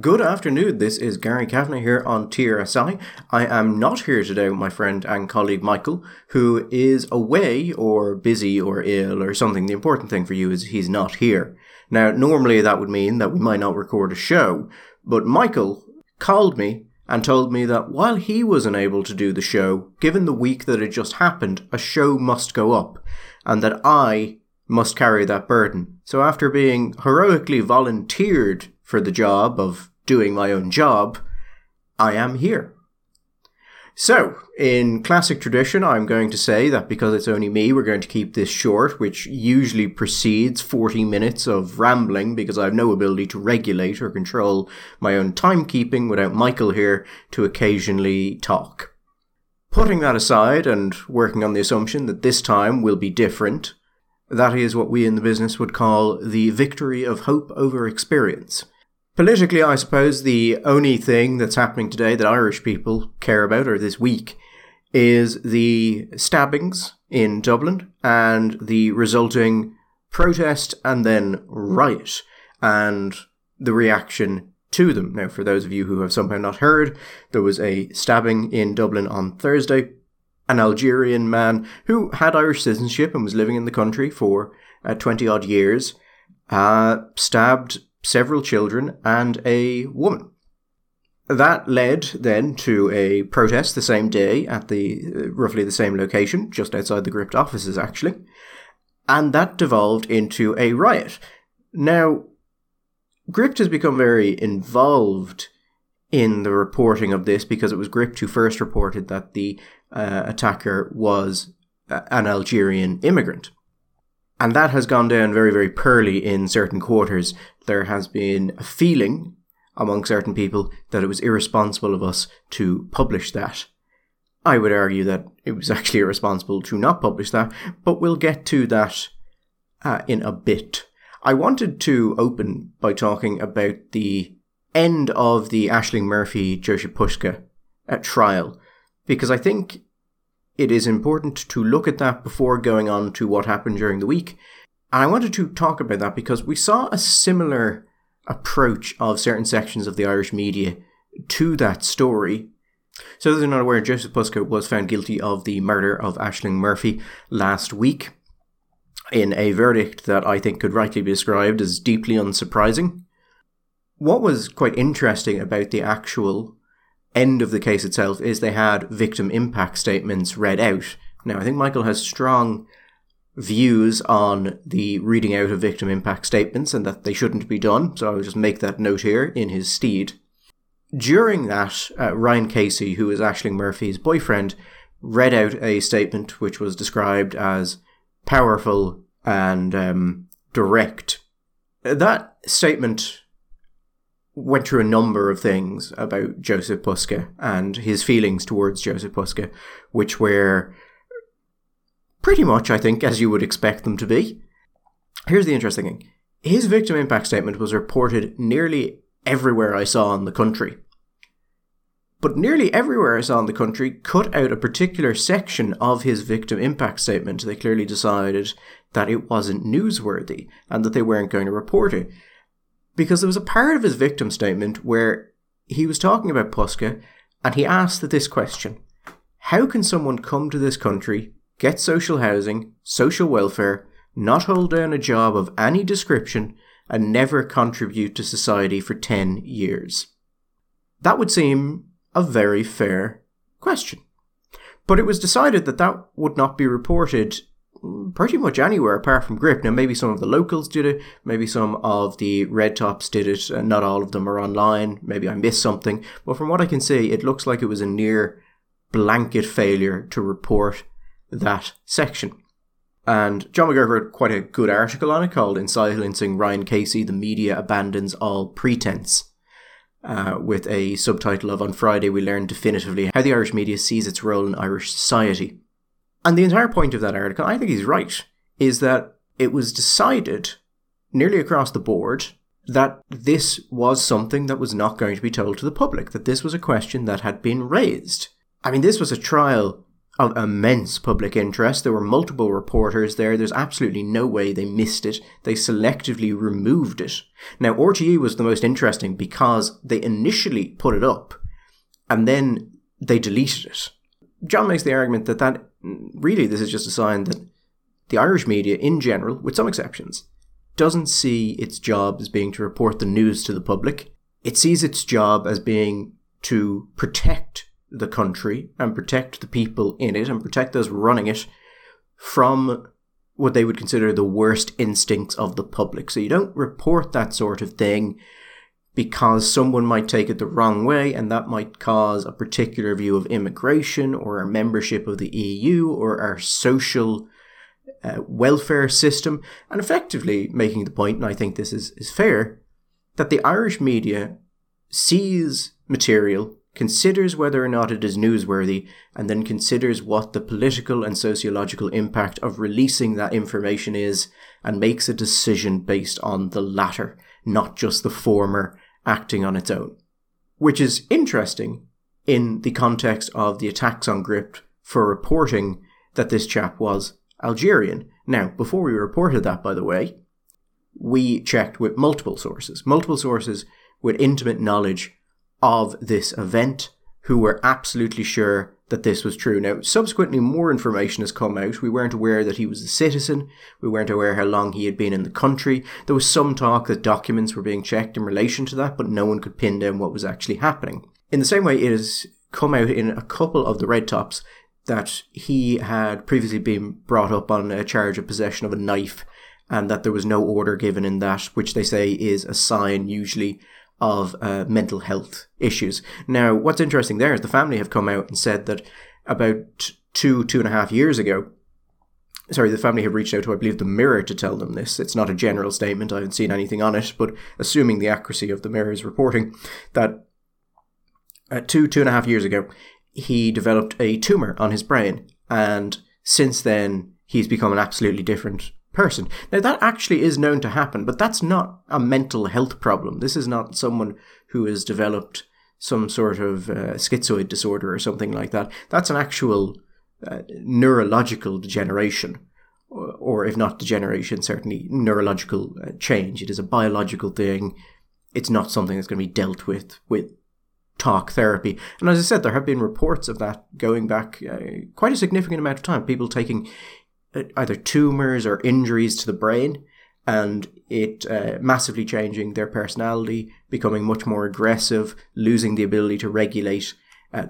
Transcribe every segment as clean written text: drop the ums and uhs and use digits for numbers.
Good afternoon, this is Gary Kavanagh here on TRSI. I am not here today with my friend and colleague Michael, who is away or busy or ill or something. The important thing for you is he's not here. Now, normally that would mean that we might not record a show, but Michael called me and told me that while he was unable to do the show, given the week that had just happened, a show must go up, and that I must carry that burden. So after being heroically volunteered for the job of doing my own job, I am here. So, in classic tradition, I'm going to say that because it's only me, we're going to keep this short, which usually precedes 40 minutes of rambling because I have no ability to regulate or control my own timekeeping without Michael here to occasionally talk. Putting that aside and working on the assumption that this time will be different, that is what we in the business would call the victory of hope over experience. Politically, I suppose the only thing that's happening today that Irish people care about, or this week, is the stabbings in Dublin and the resulting protest and then riot and the reaction to them. Now, for those of you who have somehow not heard, there was a stabbing in Dublin on Thursday. An Algerian man who had Irish citizenship and was living in the country for 20-odd years stabbed several children and a woman. That led then to a protest the same day at the roughly the same location, just outside the Gript offices actually, and that devolved into a riot. Now, Gript has become very involved in the reporting of this because it was Gript who first reported that the attacker was an Algerian immigrant. And that has gone down very, very poorly in certain quarters. There has been a feeling among certain people that it was irresponsible of us to publish that. I would argue that it was actually irresponsible to not publish that, but we'll get to that in a bit. I wanted to open by talking about the end of the Aisling Murphy Jozef Puska trial, because I think it is important to look at that before going on to what happened during the week. And I wanted to talk about that because we saw a similar approach of certain sections of the Irish media to that story. So those who are not aware, Jozef Puska was found guilty of the murder of Aisling Murphy last week in a verdict that I think could rightly be described as deeply unsurprising. What was quite interesting about the actual end of the case itself is they had victim impact statements read out. Now, I think Michael has strong views on the reading out of victim impact statements and that they shouldn't be done, so I'll just make that note here in his stead. During that, Ryan Casey, who is Aisling Murphy's boyfriend, read out a statement which was described as powerful and direct. That statement went through a number of things about Jozef Puska and his feelings towards Jozef Puska, which were pretty much, I think, as you would expect them to be. Here's the interesting thing. His victim impact statement was reported nearly everywhere I saw in the country. But nearly everywhere I saw in the country cut out a particular section of his victim impact statement. They clearly decided that it wasn't newsworthy and that they weren't going to report it. Because there was a part of his victim statement where he was talking about Puska and he asked this question: how can someone come to this country, get social housing, social welfare, not hold down a job of any description, and never contribute to society for 10 years? That would seem a very fair question. But it was decided that that would not be reported pretty much anywhere apart from Gript. Now, maybe some of the locals did it, maybe some of the red tops did it, and not all of them are online, maybe I missed something, but from what I can see, it looks like it was a near blanket failure to report that section. And John McGregor wrote quite a good article on it called "In Silencing Ryan Casey, the Media Abandons All Pretense," with a subtitle of "On Friday we learned definitively how the Irish media sees its role in Irish society." And the entire point of that article, I think he's right, is that it was decided nearly across the board that this was something that was not going to be told to the public, that this was a question that had been raised. I mean, this was a trial of immense public interest. There were multiple reporters there. There's absolutely no way they missed it. They selectively removed it. Now, RTE was the most interesting because they initially put it up and then they deleted it. John makes the argument that really this is just a sign that the Irish media in general, with some exceptions, doesn't see its job as being to report the news to the public. It sees its job as being to protect the country and protect the people in it and protect those running it from what they would consider the worst instincts of the public. So you don't report that sort of thing because someone might take it the wrong way and that might cause a particular view of immigration or our membership of the EU or our social welfare system, and effectively making the point, and I think this is fair, that the Irish media sees material, considers whether or not it is newsworthy, and then considers what the political and sociological impact of releasing that information is, and makes a decision based on the latter, not just the former acting on its own. Which is interesting in the context of the attacks on Gript for reporting that this chap was Algerian. Now, before we reported that, by the way, we checked with multiple sources with intimate knowledge of this event, who were absolutely sure that this was true. Now, subsequently, more information has come out. We weren't aware that he was a citizen. We weren't aware how long he had been in the country. There was some talk that documents were being checked in relation to that, but no one could pin down what was actually happening. In the same way, it has come out in a couple of the red tops that he had previously been brought up on a charge of possession of a knife, and that there was no order given in that, which they say is a sign usually of mental health issues. Now, what's interesting there is the family have come out and said that about two and a half years ago, the family have reached out to, I believe, the Mirror to tell them this. It's not a general statement. I haven't seen anything on it, but assuming the accuracy of the Mirror's reporting, that two and a half years ago, he developed a tumour on his brain. And since then, he's become an absolutely different person. Now, that actually is known to happen, but that's not a mental health problem. This is not someone who has developed some sort of schizoid disorder or something like that. That's an actual neurological degeneration, or if not degeneration, certainly neurological change. It is a biological thing. It's not something that's going to be dealt with talk therapy. And as I said, there have been reports of that going back quite a significant amount of time, people taking either tumours or injuries to the brain, and it massively changing their personality, becoming much more aggressive, losing the ability to regulate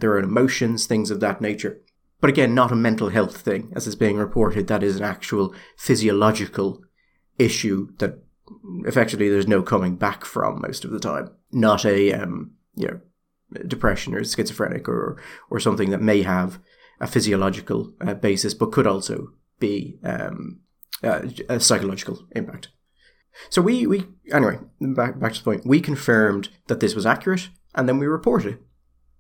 their own emotions, things of that nature. But again, not a mental health thing, as is being reported. That is an actual physiological issue that effectively there's no coming back from most of the time. Not a depression or schizophrenic or something that may have a physiological basis, but could also be a psychological impact. So anyway, back to the point, we confirmed that this was accurate, and then we reported it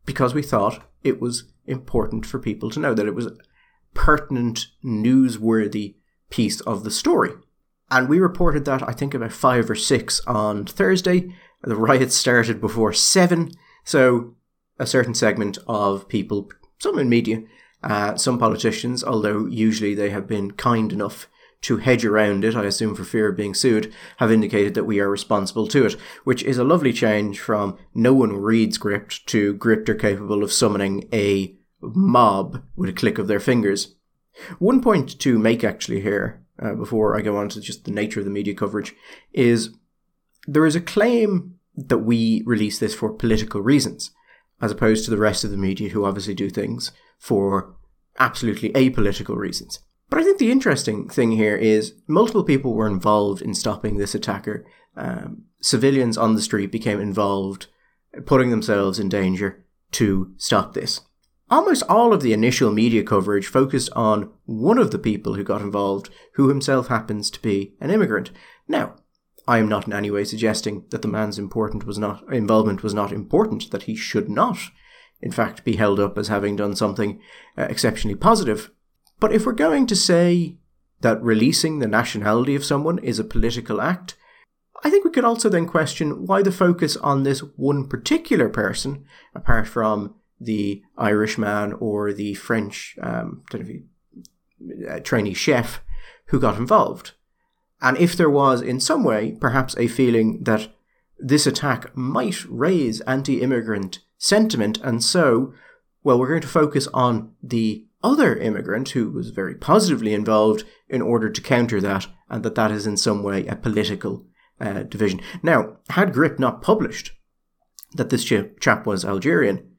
because we thought it was important for people to know that it was a pertinent, newsworthy piece of the story. And we reported that, I think, about 5 or 6 on Thursday. The riots started before 7, so a certain segment of people, some in media, some politicians, although usually they have been kind enough to hedge around it, I assume for fear of being sued, have indicated that we are responsible to it, which is a lovely change from no one reads Gript to Gript are capable of summoning a mob with a click of their fingers. One point to make actually here, before I go on to just the nature of the media coverage, is there is a claim that we release this for political reasons, as opposed to the rest of the media who obviously do things for absolutely apolitical reasons. But I think the interesting thing here is multiple people were involved in stopping this attacker. Civilians on the street became involved, putting themselves in danger to stop this. Almost all of the initial media coverage focused on one of the people who got involved, who himself happens to be an immigrant. Now, I am not in any way suggesting that the man's involvement was not important, that he should not, in fact, be held up as having done something exceptionally positive. But if we're going to say that releasing the nationality of someone is a political act, I think we could also then question why the focus on this one particular person, apart from the Irishman or the French trainee chef who got involved. And if there was in some way perhaps a feeling that this attack might raise anti-immigrant sentiment, and so, well, we're going to focus on the other immigrant who was very positively involved in order to counter that, and that that is in some way a political division. Now, had Gript not published that this chap was Algerian,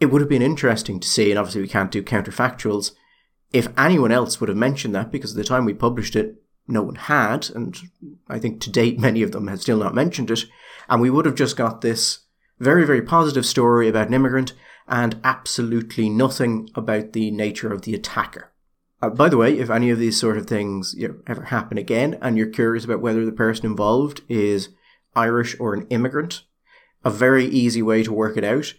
it would have been interesting to see, and obviously we can't do counterfactuals, if anyone else would have mentioned that, because at the time we published it, no one had, and I think to date many of them had still not mentioned it, and we would have just got this very, very positive story about an immigrant and absolutely nothing about the nature of the attacker. By the way, if any of these sort of things ever happen again, and you're curious about whether the person involved is Irish or an immigrant, a very easy way to work it out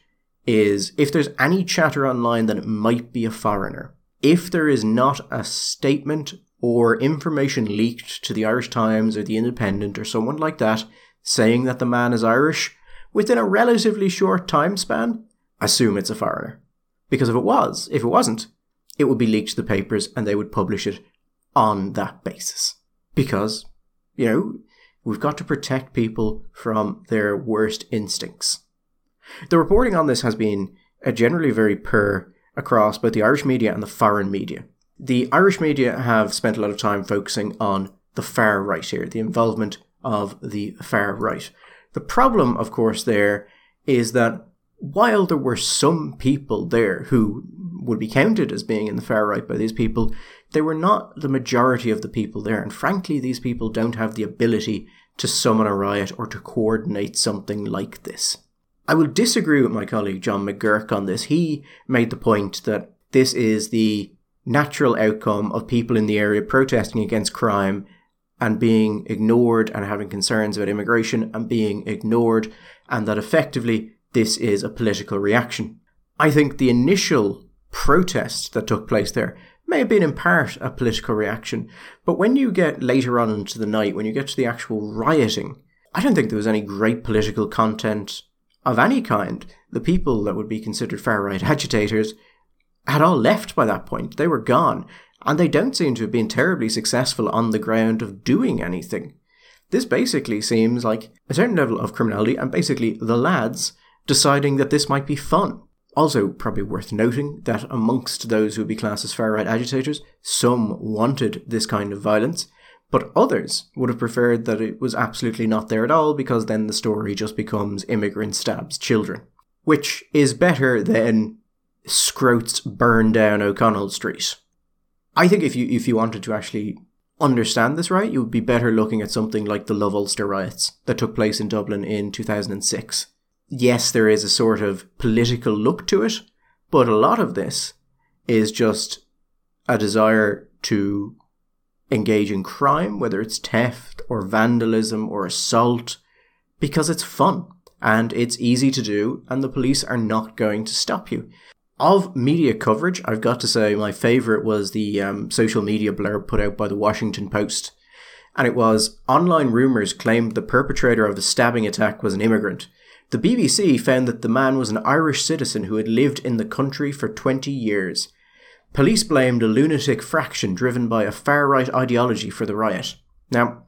is if there's any chatter online, then it might be a foreigner. If there is not a statement or information leaked to the Irish Times or the Independent or someone like that saying that the man is Irish, within a relatively short time span, assume it's a foreigner. Because if it wasn't, it would be leaked to the papers and they would publish it on that basis. Because, we've got to protect people from their worst instincts. The reporting on this has been generally very poor across both the Irish media and the foreign media. The Irish media have spent a lot of time focusing on the far right here, the involvement of the far right. The problem, of course, there is that while there were some people there who would be counted as being in the far right by these people, they were not the majority of the people there. And frankly, these people don't have the ability to summon a riot or to coordinate something like this. I will disagree with my colleague John McGregor on this. He made the point that this is the natural outcome of people in the area protesting against crime and being ignored and having concerns about immigration and being ignored, and that effectively this is a political reaction. I think the initial protest that took place there may have been in part a political reaction, but when you get later on into the night, when you get to the actual rioting, I don't think there was any great political content of any kind. The people that would be considered far-right agitators had all left by that point. They were gone, and they don't seem to have been terribly successful on the ground of doing anything. This basically seems like a certain level of criminality, and basically the lads deciding that this might be fun. Also, probably worth noting that amongst those who would be classed as far-right agitators, some wanted this kind of violence, but others would have preferred that it was absolutely not there at all, because then the story just becomes immigrant stabs children, which is better than Scroats burn down O'Connell Street. I think if you wanted to actually understand this right, you would be better looking at something like the Love Ulster riots that took place in Dublin in 2006. Yes, there is a sort of political look to it, but a lot of this is just a desire to engage in crime, whether it's theft or vandalism or assault, because it's fun and it's easy to do and the police are not going to stop you. Of media coverage, I've got to say my favourite was the social media blurb put out by the Washington Post. And it was, online rumours claimed the perpetrator of the stabbing attack was an immigrant. The BBC found that the man was an Irish citizen who had lived in the country for 20 years. Police blamed a lunatic faction driven by a far-right ideology for the riot. Now,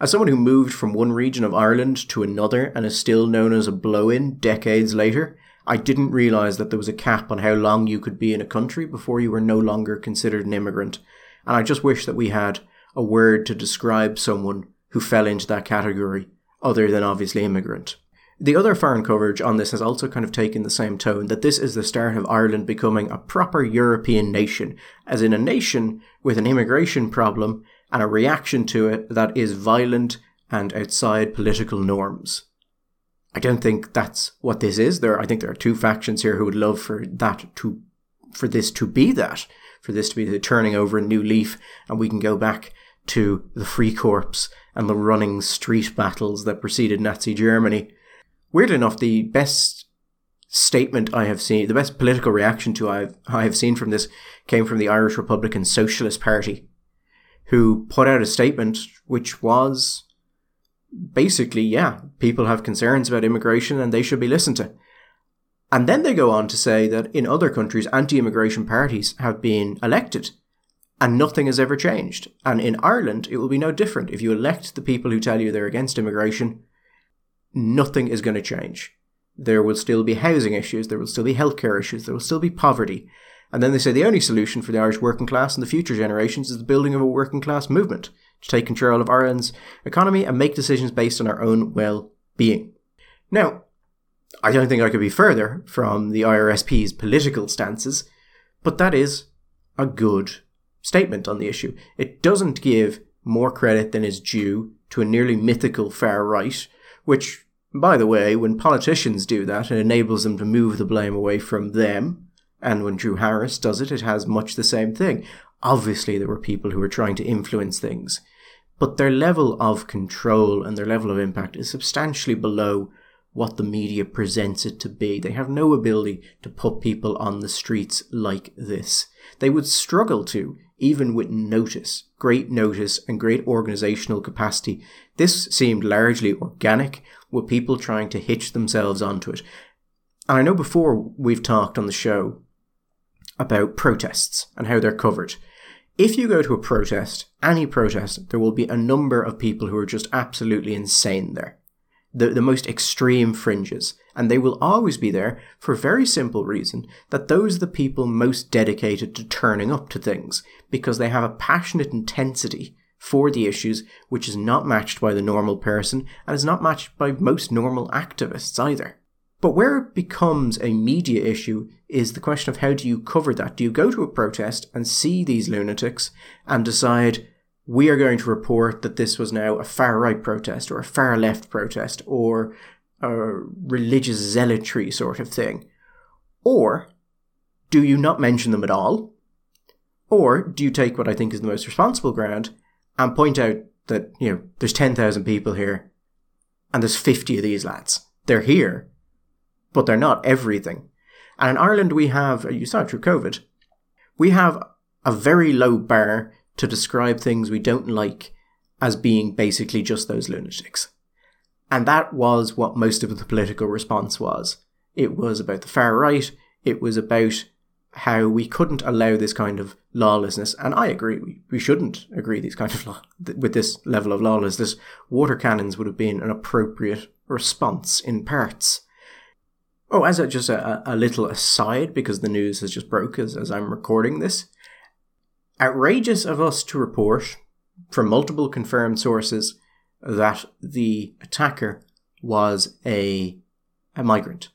as someone who moved from one region of Ireland to another and is still known as a blow-in decades later, I didn't realise that there was a cap on how long you could be in a country before you were no longer considered an immigrant. And I just wish that we had a word to describe someone who fell into that category, other than obviously immigrant. The other foreign coverage on this has also kind of taken the same tone, that this is the start of Ireland becoming a proper European nation, as in a nation with an immigration problem and a reaction to it that is violent and outside political norms. I don't think that's what this is. I think there are two factions here who would love for this to be the turning over a new leaf, and we can go back to the Free Corps and the running street battles that preceded Nazi Germany. Weirdly enough, the best statement I have seen, the best political reaction I have seen from this came from the Irish Republican Socialist Party, who put out a statement which was basically, people have concerns about immigration and they should be listened to. And then they go on to say that in other countries, anti-immigration parties have been elected and nothing has ever changed. And in Ireland, it will be no different. If you elect the people who tell you they're against immigration, nothing is going to change. There will still be housing issues, there will still be healthcare issues, there will still be poverty. And then they say the only solution for the Irish working class and the future generations is the building of a working class movement to take control of Ireland's economy and make decisions based on our own well-being. Now, I don't think I could be further from the IRSP's political stances, but that is a good statement on the issue. It doesn't give more credit than is due to a nearly mythical far right, which, by the way, when politicians do that, it enables them to move the blame away from them, and when Drew Harris does it, it has much the same thing. Obviously, there were people who were trying to influence things, but their level of control and their level of impact is substantially below what the media presents it to be. They have no ability to put people on the streets like this. They would struggle to, even with notice, great notice and great organisational capacity. This seemed largely organic, with people trying to hitch themselves onto it. And I know before we've talked on the show about protests and how they're covered. If you go to a protest, any protest, there will be a number of people who are just absolutely insane there. The most extreme fringes, and they will always be there for a very simple reason, that those are the people most dedicated to turning up to things, because they have a passionate intensity for the issues which is not matched by the normal person, and is not matched by most normal activists either. But where it becomes a media issue is the question of how do you cover that? Do you go to a protest and see these lunatics and decide, we are going to report that this was now a far-right protest or a far-left protest or a religious zealotry sort of thing? Or do you not mention them at all? Or do you take what I think is the most responsible ground and point out that, you know, there's 10,000 people here and there's 50 of these lads. They're here, but they're not everything. And in Ireland we have, you saw it through COVID, we have a very low bar to describe things we don't like as being basically just those lunatics. And that was what most of the political response was. It was about the far right, it was about how we couldn't allow this kind of lawlessness, and I agree, we shouldn't agree these kind of with this level of lawlessness. Water cannons would have been an appropriate response in parts. Oh, as just a little aside, because the news has just broke as I'm recording this, outrageous of us to report from multiple confirmed sources that the attacker was a migrant.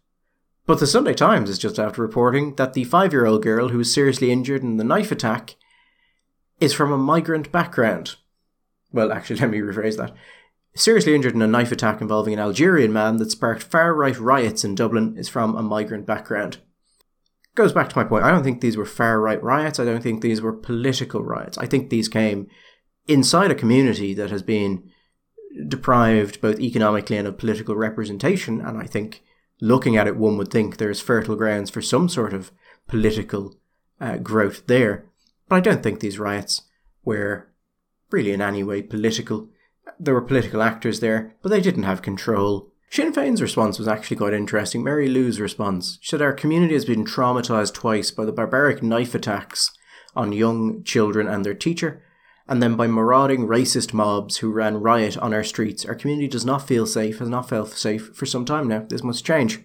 But the Sunday Times is just after reporting that the 5-year-old girl who was seriously injured in the knife attack is from a migrant background. Well, actually, let me rephrase that. Seriously injured in a knife attack involving an Algerian man that sparked far-right riots in Dublin is from a migrant background. Goes back to my point. I don't think these were far-right riots. I don't think these were political riots. I think these came inside a community that has been deprived both economically and of political representation. And I think looking at it, one would think there's fertile grounds for some sort of political growth there. But I don't think these riots were really in any way political. There were political actors there, but they didn't have control. Sinn Féin's response was actually quite interesting. Mary Lou's response. She said, our community has been traumatised twice by the barbaric knife attacks on young children and their teacher, and then by marauding racist mobs who ran riot on our streets. Our community does not feel safe, has not felt safe for some time now. This must change.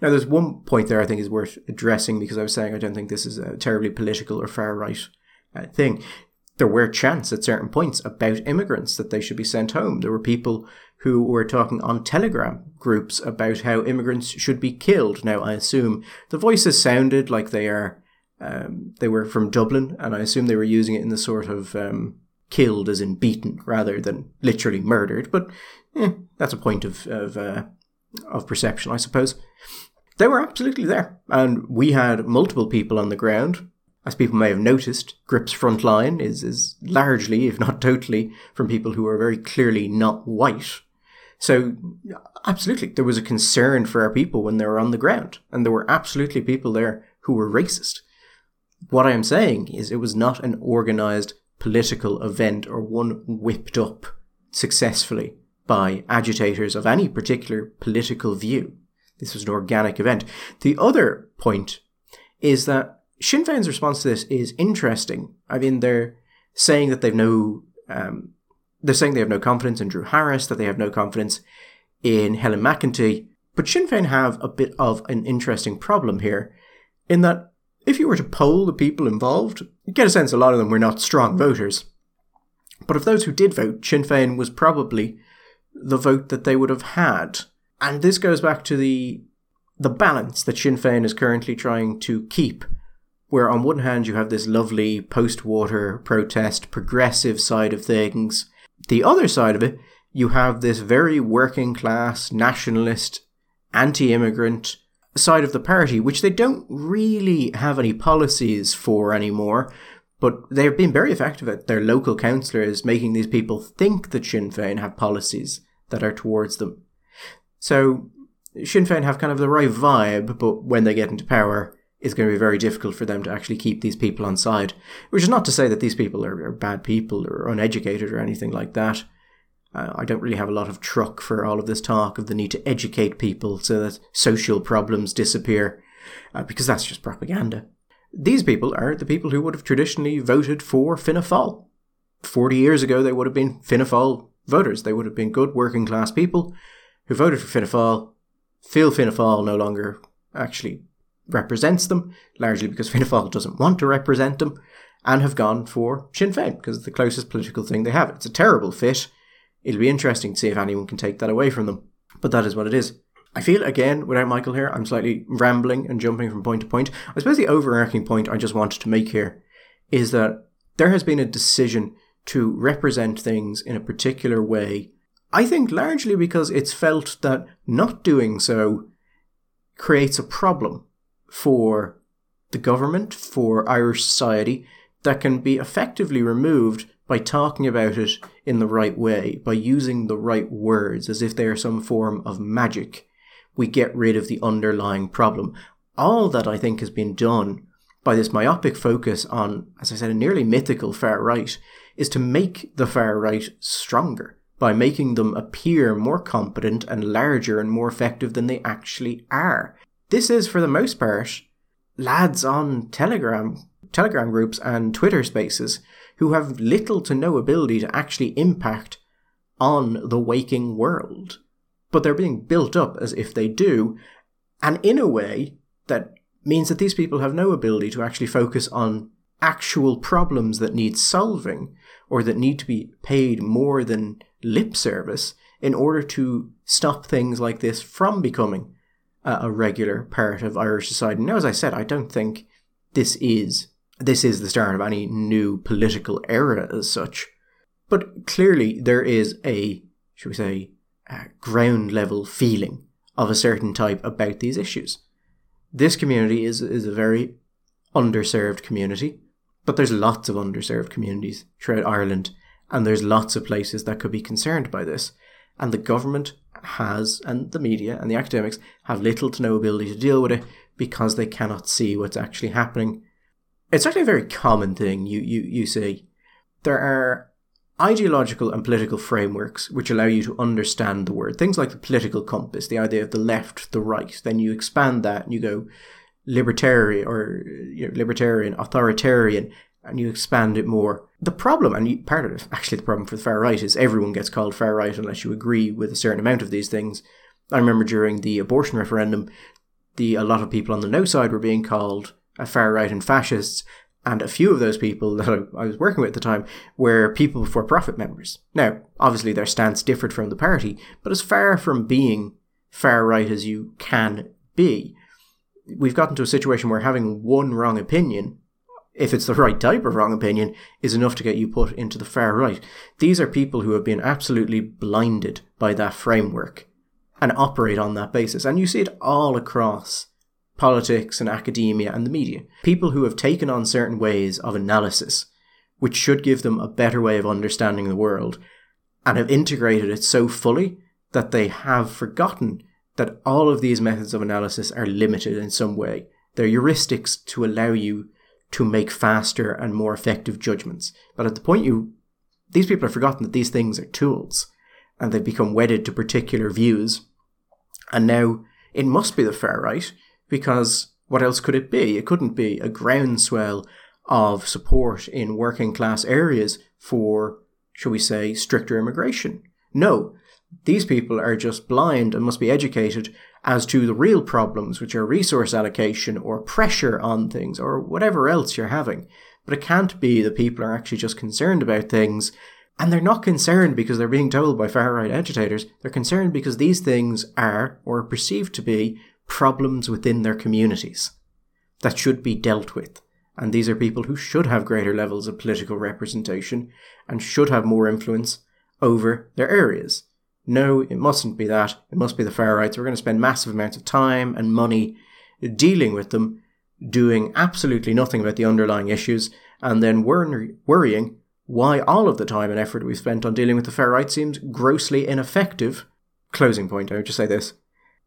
Now, there's one point there I think is worth addressing, because I was saying I don't think this is a terribly political or far-right thing. There were chants at certain points about immigrants that they should be sent home. There were people who were talking on Telegram groups about how immigrants should be killed. Now, I assume the voices sounded like they were from Dublin, and I assume they were using it in the sort of killed as in beaten rather than literally murdered. But that's a point of perception, I suppose. They were absolutely there, and we had multiple people on the ground. As people may have noticed, Gript's front line is largely, if not totally, from people who are very clearly not white. So, absolutely, there was a concern for our people when they were on the ground, and there were absolutely people there who were racist. What I am saying is it was not an organised political event or one whipped up successfully by agitators of any particular political view. This was an organic event. The other point is that Sinn Féin's response to this is interesting. I mean, they're saying that they've no, they're saying they have no confidence in Drew Harris, that they have no confidence in Helen McEntee. But Sinn Féin have a bit of an interesting problem here, in that if you were to poll the people involved, you get a sense a lot of them were not strong voters. But of those who did vote, Sinn Féin was probably the vote that they would have had. And this goes back to the balance that Sinn Féin is currently trying to keep, where on one hand you have this lovely post-water protest, progressive side of things. The other side of it, you have this very working class, nationalist, anti-immigrant side of the party, which they don't really have any policies for anymore, but they've been very effective at their local councillors making these people think that Sinn Féin have policies that are towards them. So Sinn Féin have kind of the right vibe, but when they get into power, it's going to be very difficult for them to actually keep these people on side. Which is not to say that these people are bad people or uneducated or anything like that. I don't really have a lot of truck for all of this talk of the need to educate people so that social problems disappear, because that's just propaganda. These people are the people who would have traditionally voted for Fianna Fáil. 40 years ago, they would have been Fianna Fáil voters. They would have been good working class people who voted for Fianna Fáil, feel Fianna Fáil no longer actually represents them, largely because Fianna Fáil doesn't want to represent them, and have gone for Sinn Féin, because it's the closest political thing they have. It's a terrible fit. It'll be interesting to see if anyone can take that away from them. But that is what it is. I feel, again, without Michael here, I'm slightly rambling and jumping from point to point. I suppose the overarching point I just wanted to make here is that there has been a decision to represent things in a particular way, I think largely because it's felt that not doing so creates a problem for the government, for Irish society, that can be effectively removed by talking about it in the right way, by using the right words as if they are some form of magic. We get rid of the underlying problem. All that I think has been done by this myopic focus on, as I said, a nearly mythical far right, is to make the far right stronger by making them appear more competent and larger and more effective than they actually are. This is, for the most part, lads on Telegram groups and Twitter spaces who have little to no ability to actually impact on the waking world. But they're being built up as if they do, and in a way that means that these people have no ability to actually focus on actual problems that need solving, or that need to be paid more than lip service in order to stop things like this from becoming a regular part of Irish society. Now, as I said, I don't think this is the start of any new political era as such. But clearly there is a, should we say, a ground level feeling of a certain type about these issues. This community is a very underserved community, but there's lots of underserved communities throughout Ireland, and there's lots of places that could be concerned by this. And the government has, and the media and the academics have little to no ability to deal with it because they cannot see what's actually happening. It's actually a very common thing you see. There are ideological and political frameworks which allow you to understand the word. Things like the political compass, the idea of the left, the right. Then you expand that and you go libertarian, or libertarian, authoritarian, and you expand it more. The problem, and part of it, actually the problem for the far right, is everyone gets called far right unless you agree with a certain amount of these things. I remember during the abortion referendum, a lot of people on the no side were being called far right and fascists, and a few of those people that I was working with at the time were people for profit members. Now, obviously their stance differed from the party, but as far from being far right as you can be, we've gotten to a situation where having one wrong opinion, if it's the right type of wrong opinion, is enough to get you put into the far right. These are people who have been absolutely blinded by that framework and operate on that basis. And you see it all across politics and academia and the media. People who have taken on certain ways of analysis, which should give them a better way of understanding the world, and have integrated it so fully that they have forgotten that all of these methods of analysis are limited in some way. They're heuristics to allow you to make faster and more effective judgments. But at the point these people have forgotten that these things are tools, and they've become wedded to particular views. And now It must be the far right, because what else could it be? It couldn't be a groundswell of support in working class areas for, shall we say, stricter immigration. No, these people are just blind and must be educated as to the real problems, which are resource allocation or pressure on things or whatever else you're having. But it can't be that people are actually just concerned about things, and they're not concerned because they're being told by far-right agitators. They're concerned because these things are, or are perceived to be, problems within their communities that should be dealt with. And these are people who should have greater levels of political representation and should have more influence over their areas. No, it mustn't be that. It must be the far right. So we're going to spend massive amounts of time and money dealing with them, doing absolutely nothing about the underlying issues, and then worrying why all of the time and effort we spent on dealing with the far right seems grossly ineffective. Closing point, I would just say this.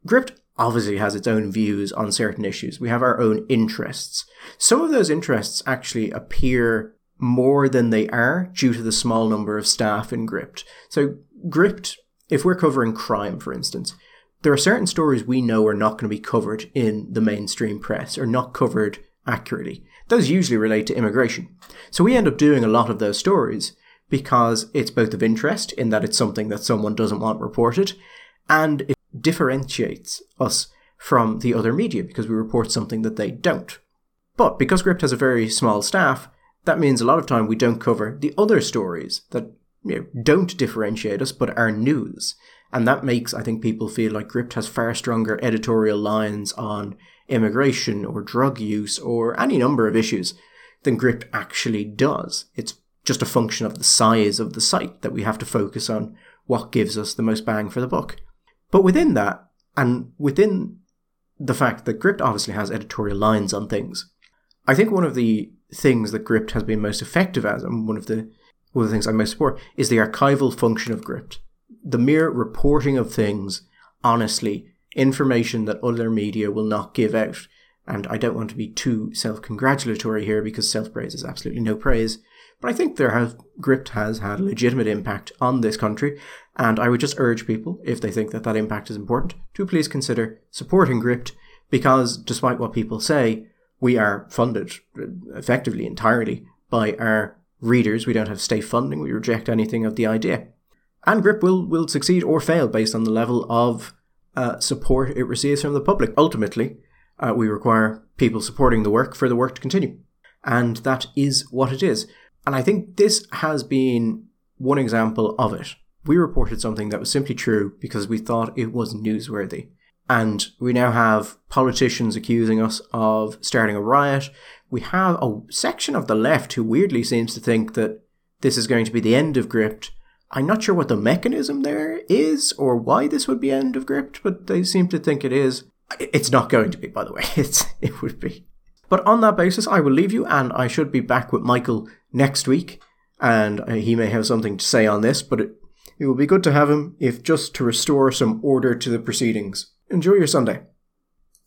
Gript obviously has its own views on certain issues. We have our own interests. Some of those interests actually appear more than they are due to the small number of staff in Gript. So Gript, if we're covering crime, for instance, there are certain stories we know are not going to be covered in the mainstream press or not covered accurately. Those usually relate to immigration. So we end up doing a lot of those stories because it's both of interest in that it's something that someone doesn't want reported, and it differentiates us from the other media because we report something that they don't. But because Gript has a very small staff, that means a lot of time we don't cover the other stories that, you know, don't differentiate us but are news. And that makes, I think, people feel like Gript has far stronger editorial lines on immigration or drug use or any number of issues than Gript actually does. It's just a function of the size of the site that we have to focus on what gives us the most bang for the buck. But within that, and within the fact that Gript obviously has editorial lines on things, I think one of the things that Gript has been most effective as, and one of the things I most support, is the archival function of Gript. The mere reporting of things, honestly, information that other media will not give out. And I don't want to be too self-congratulatory here because self-praise is absolutely no praise. But I think Gript has had a legitimate impact on this country, and I would just urge people, if they think that that impact is important, to please consider supporting Gript, because despite what people say, we are funded effectively entirely by our readers. We don't have state funding. We reject anything of the idea. And Gript will succeed or fail based on the level of support it receives from the public. Ultimately, we require people supporting the work for the work to continue. And that is what it is. And I think this has been one example of it. We reported something that was simply true because we thought it was newsworthy. And we now have politicians accusing us of starting a riot. We have a section of the left who weirdly seems to think that this is going to be the end of Gript. I'm not sure what the mechanism there is or why this would be end of Gript, but they seem to think it is. It's not going to be, by the way. It would be. But on that basis, I will leave you, and I should be back with Michael next week, and he may have something to say on this, but it will be good to have him, if just to restore some order to the proceedings. Enjoy your Sunday.